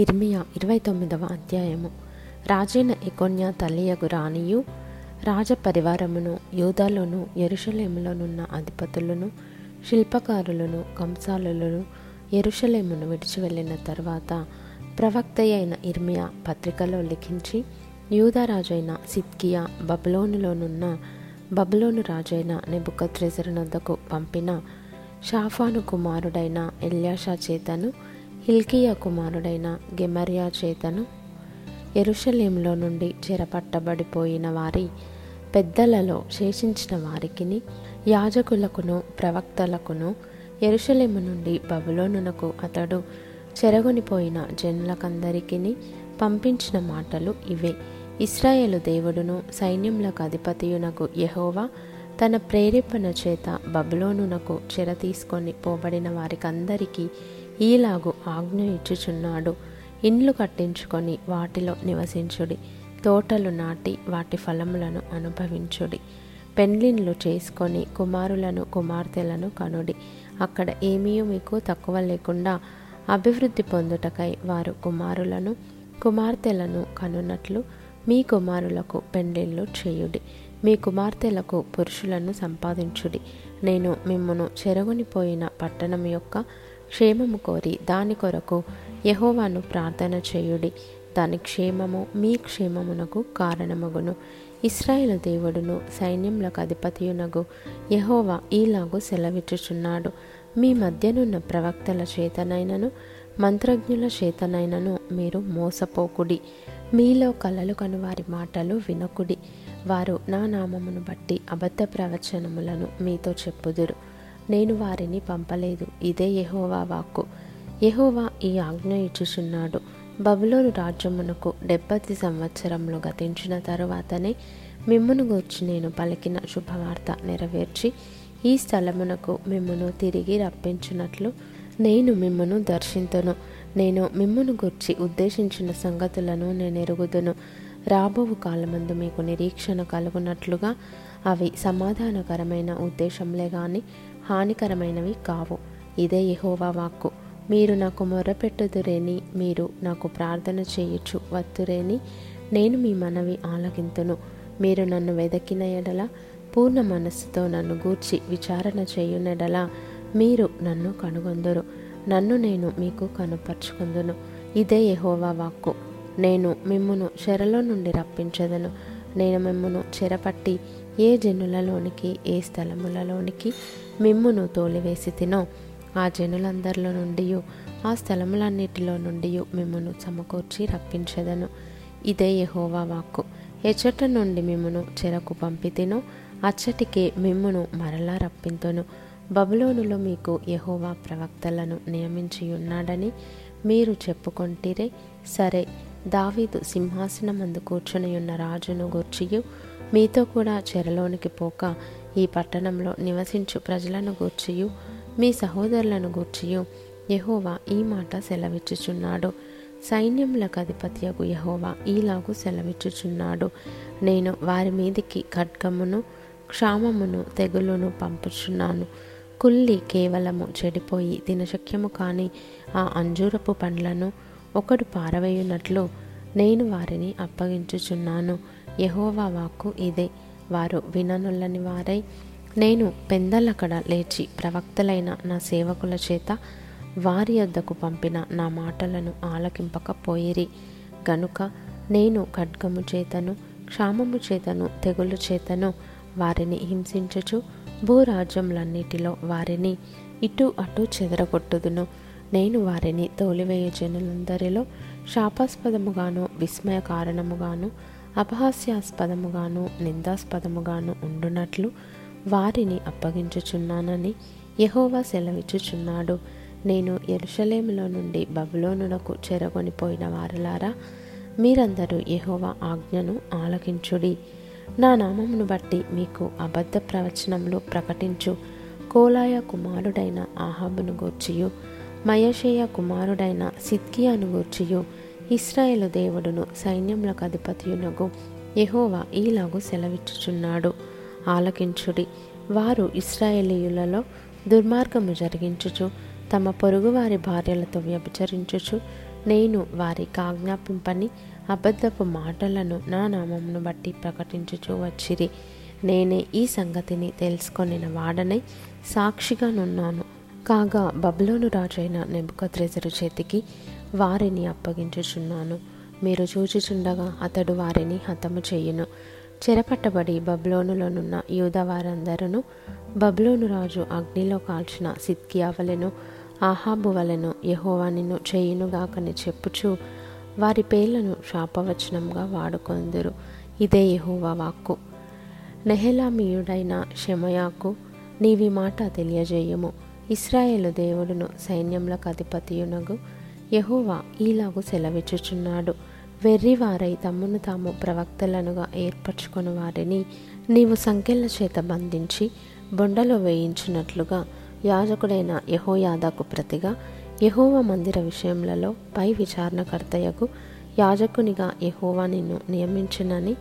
ఇర్మియా 29వ అధ్యాయము. రాజైన ఎకొన్యా తల్లియగు రాణియు రాజపరివారమును యూదాలోను యెరూషలేములోనున్న అధిపతులను శిల్పకారులను కంసాలులను యెరూషలేమును విడిచి వెళ్ళిన తర్వాత ప్రవక్త అయిన ఇర్మియా పత్రికలో లిఖించి, యూదారాజైన సిద్కియా బబులోనులోనున్న బబులోను రాజైన నెబుకద్రెజరు నొద్దకు పంపిన షాఫాను కుమారుడైన ఎల్యాషా చేతను హిల్కియా కుమారుడైన గెమర్యా చేతను యెరూషలేములో నుండి చెరపట్టబడిపోయిన వారి పెద్దలలో శేషించిన వారికిని యాజకులకును ప్రవక్తలకును యెరూషలేము నుండి బబులోనునకు అతడు చెరగొనిపోయిన జనులకందరికిని పంపించిన మాటలు ఇవే. ఇశ్రాయేలు దేవుడును సైన్యములకు అధిపతియునకు యెహోవా తన ప్రేరేపణ చేత బబులోనునకు చెర తీసుకొని పోబడిన వారికందరికీ ఈలాగు ఆజ్ఞ ఇచ్చుచున్నాడు. ఇండ్లు కట్టించుకొని వాటిలో నివసించుడి, తోటలు నాటి వాటి ఫలములను అనుభవించుడి, పెండ్లిండ్లు చేసుకొని కుమారులను కుమార్తెలను కనుడి. అక్కడ ఏమీ మీకు తక్కువ లేకుండా అభివృద్ధి పొందుటకై వారు కుమారులను కుమార్తెలను కనున్నట్లు మీ కుమారులకు పెండ్లిళ్ళు చేయుడి, మీ కుమార్తెలకు పురుషులను సంపాదించుడి. నేను మిమ్మును చెరగొనిపోయిన పట్టణం యొక్క క్షేమము కోరి దాని కొరకు యెహోవాను ప్రార్థన చేయుడి, దాని క్షేమము మీ క్షేమమునకు కారణమగును. ఇశ్రాయేలు దేవుడును సైన్యములకు అధిపతియునగు యెహోవా ఈలాగు సెలవిచ్చుచున్నాడు, మీ మధ్యనున్న ప్రవక్తల చేతనైనను మంత్రజ్ఞుల చేతనైనను మీరు మోసపోకుడి, మీలో కలలు కనువారి మాటలు వినకుడి. వారు నా నామమును బట్టి అబద్ధ ప్రవచనములను మీతో చెప్పుదురు, నేను వారిని పంపలేదు, ఇదే యెహోవా వాక్కు. యెహోవా ఈ ఆజ్ఞ ఇచ్చుచున్నాడు, బబులోను రాజ్యమునకు 70 సంవత్సరములు గతించిన తరువాతనే మిమ్మును గూర్చి నేను పలికిన శుభవార్త నెరవేర్చి ఈ స్థలమునకు మిమ్మును తిరిగి రప్పించునట్లు నేను మిమ్మును దర్శింతును. నేను మిమ్మును గూర్చి ఉద్దేశించిన సంగతులను నేను ఎరుగుదును. రాబో కాలమందు మీకు నిరీక్షణ కలుగునట్లుగా అవి సమాధానకరమైన ఉద్దేశంలే గాని హానికరమైనవి కావు, ఇదే యెహోవా వాక్కు. మీరు నాకు మొర్రపెట్టుదురేని, మీరు నాకు ప్రార్థన చేయుచు వత్తురేని నేను మీ మనవి ఆలకింతును. మీరు నన్ను వెదకిన ఎడల, పూర్ణ మనస్సుతో నన్ను గూర్చి విచారణ చేయునెడల మీరు నన్ను కనుగొందురు, నన్ను నేను మీకు కనుపరుచుకుందును, ఇదే యెహోవా వాక్కు. నేను మిమ్మును చెరలో నుండి రప్పించదను, నేను మిమ్మును చెరపట్టి ఏ జనులలోనికి ఏ స్థలములలోనికి మిమ్మును తోలివేసి తినో ఆ జనులందరిలో నుండి ఆ స్థలములన్నిటిలో నుండి మిమ్మును సమకూర్చి రప్పించదను, ఇదే యెహోవా వాక్కు. ఎచ్చట నుండి మిమ్మును చెరకు పంపి తినో అచ్చటికే మిమ్మును మరలా రప్పింతును. బబులోనులో మీకు యెహోవా ప్రవక్తలను నియమించి ఉన్నాడని మీరు చెప్పుకొంటిరే. సరే, దావీదు సింహాసనమందు కూర్చునియున్న రాజును గూర్చియు మీతో కూడా చెరలోనికి పోక ఈ పట్టణంలో నివసించు ప్రజలను గూర్చియు మీ సహోదరులను గూర్చియు యెహోవా ఈ మాట సెలవిచ్చుచున్నాడు. సైన్యములకు అధిపతియగు యెహోవా ఈలాగు సెలవిచ్చుచున్నాడు, నేను వారి మీదికి ఖడ్గమును క్షామమును తెగులును పంపుచున్నాను. కుళ్ళి కేవలము చెడిపోయి తినశక్యము కాని ఆ అంజూరపు పండ్లను ఒకడు పారవేయునట్లు నేను వారిని అప్పగించుచున్నాను, యెహోవా వాక్కు ఇదే. వారు విననొల్లని వారై నేను పెందలకడ లేచి ప్రవక్తలైన నా సేవకుల చేత వారి యొద్దకు పంపిన నా మాటలను ఆలకింపకపోయిరి గనుక నేను ఖడ్గము చేతను క్షామము చేతను తెగులు చేతను వారిని హింసించుచు భూరాజ్యములన్నిటిలో వారిని ఇటు అటు చెదరగొట్టుదును. నేను వారిని తోలివేయు జనులందరిలో శాపాస్పదముగాను విస్మయ కారణముగాను అపహాస్యాస్పదముగాను నిందాస్పదముగాను ఉండునట్లు వారిని అప్పగించుచున్నానని యెహోవా సెలవిచ్చుచున్నాడు. నేను యెరూషలేములో నుండి బబులోనునకు చెరగొనిపోయిన వారలారా, మీరందరూ యెహోవా ఆజ్ఞను ఆలకించుడి. నా నామమును బట్టి మీకు అబద్ధ ప్రవచనములు ప్రకటించు కోలాయ కుమారుడైన ఆహాబును గూర్చియు మయశేయ కుమారుడైన సిద్కియాను గూర్చియు ఇశ్రాయేలు దేవుడును సైన్యములకు అధిపతియునగు యెహోవా ఈలాగు సెలవిచ్చుచున్నాడు, ఆలకించుడి. వారు ఇశ్రాయేలీయులలో దుర్మార్గము జరిగించుచు తమ పొరుగు వారి భార్యలతో వ్యభిచరించుచు నేను వారికి ఆజ్ఞాపింపని అబద్ధపు మాటలను నా నామమును బట్టి ప్రకటించుచూ వచ్చిరి. నేనే ఈ సంగతిని తెలుసుకొనిన వాడనై సాక్షిగా నున్నాను. కాగా బబులోను రాజైన నెబుకద్రెజరు చేతికి వారిని అప్పగించుచున్నాను. మీరు చూచిచుండగా అతడు వారిని హతము చేయును. చెరపట్టబడి బబులోనులోనున్న యూదా వారందరూ బబులోను రాజు అగ్నిలో కాల్చిన సిద్కియా వలెను ఆహాబు వలెను యెహోవా నిన్ను చేయునుగాకని చెప్పుచు వారి పేర్లను శాపవచనంగా వాడుకొందురు. ఇదే యెహోవా వాక్కు. నెహెలామీయుడైన షెమయాకు నీవి మాట తెలియజేయము. ఇశ్రాయేలు దేవుడును సైన్యములకు అధిపతియునగు యెహోవా ఈలాగు సెలవిచ్చుచున్నాడు. వెర్రివారై తమ్మును తాము ప్రవక్తలనుగా ఏర్పరచుకొని వారిని నీవు సంఖ్యల చేత బంధించి బొండలో వేయించినట్లుగా యాజకుడైన యెహోయాదాకు ప్రతిగా యెహోవా మందిర విషయములలో పై విచారణకర్తయకు యాజకునిగా యెహోవా నిన్ను నియమించినని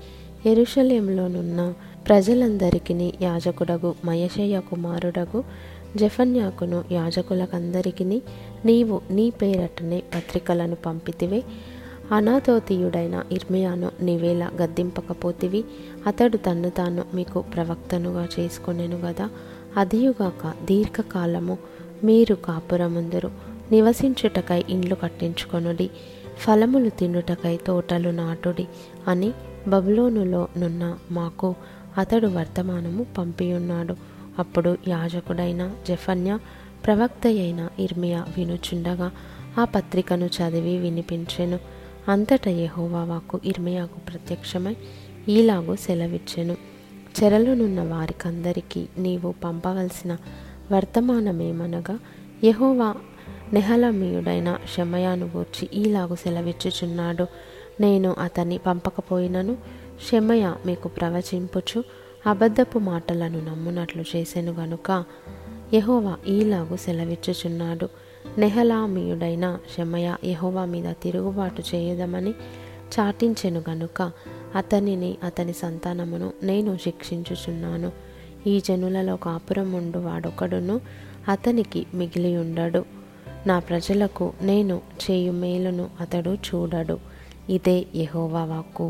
యెరూషలేములోనున్న ప్రజలందరికీ యాజకుడగు మయశేయా కుమారుడగు జెఫన్యాకును యాజకులకందరికీ నీవు నీ పేరటనే పత్రికలను పంపితివే. అనాతోతీయుడైన ఇర్మియాను నీవేలా గద్దింపకపోతివి? అతడు తన్ను తాను మీకు ప్రవక్తనుగా చేసుకొనెను గదా. అదియుగాక దీర్ఘకాలము మీరు కాపురముందురు. నివసించుటకై ఇండ్లు కట్టించుకొనుడి, ఫలములు తినుటకై తోటలు నాటుడి అని బబులోనులో నున్న మాకు అతడు వర్తమానము పంపియున్నాడు. అప్పుడు యాజకుడైన జెఫన్యా ప్రవక్తయైన ఇర్మియా వినుచుండగా ఆ పత్రికను చదివి వినిపించెను. అంతటా యెహోవా వాక్కు ఇర్మియాకు ప్రత్యక్షమై ఈలాగు సెలవిచ్చెను. చెరలోనున్న వారికందరికీ నీవు పంపవలసిన వర్తమానమేమనగా యెహోవా నెహెలామీయుడైన షెమయాను గూర్చి ఈలాగు సెలవిచ్చుచున్నాడు. నేను అతన్ని పంపకపోయినను షెమయా మీకు ప్రవచింపుచు అబద్ధపు మాటలను నమ్మునట్లు చేసెను గనుక యెహోవా ఈలాగు సెలవిచ్చుచున్నాడు. నెహెలామీయుడైన షెమయా యెహోవా మీద తిరుగుబాటు చేయదమని చాటించెను గనుక అతనిని అతని సంతానమును నేను శిక్షించుచున్నాను. ఈ జనులలో కాపురముండు వాడొకడును అతనికి మిగిలియుండడు. నా ప్రజలకు నేను చేయు మేలును అతడు చూడడు. ఇదే యెహోవా వాక్కు.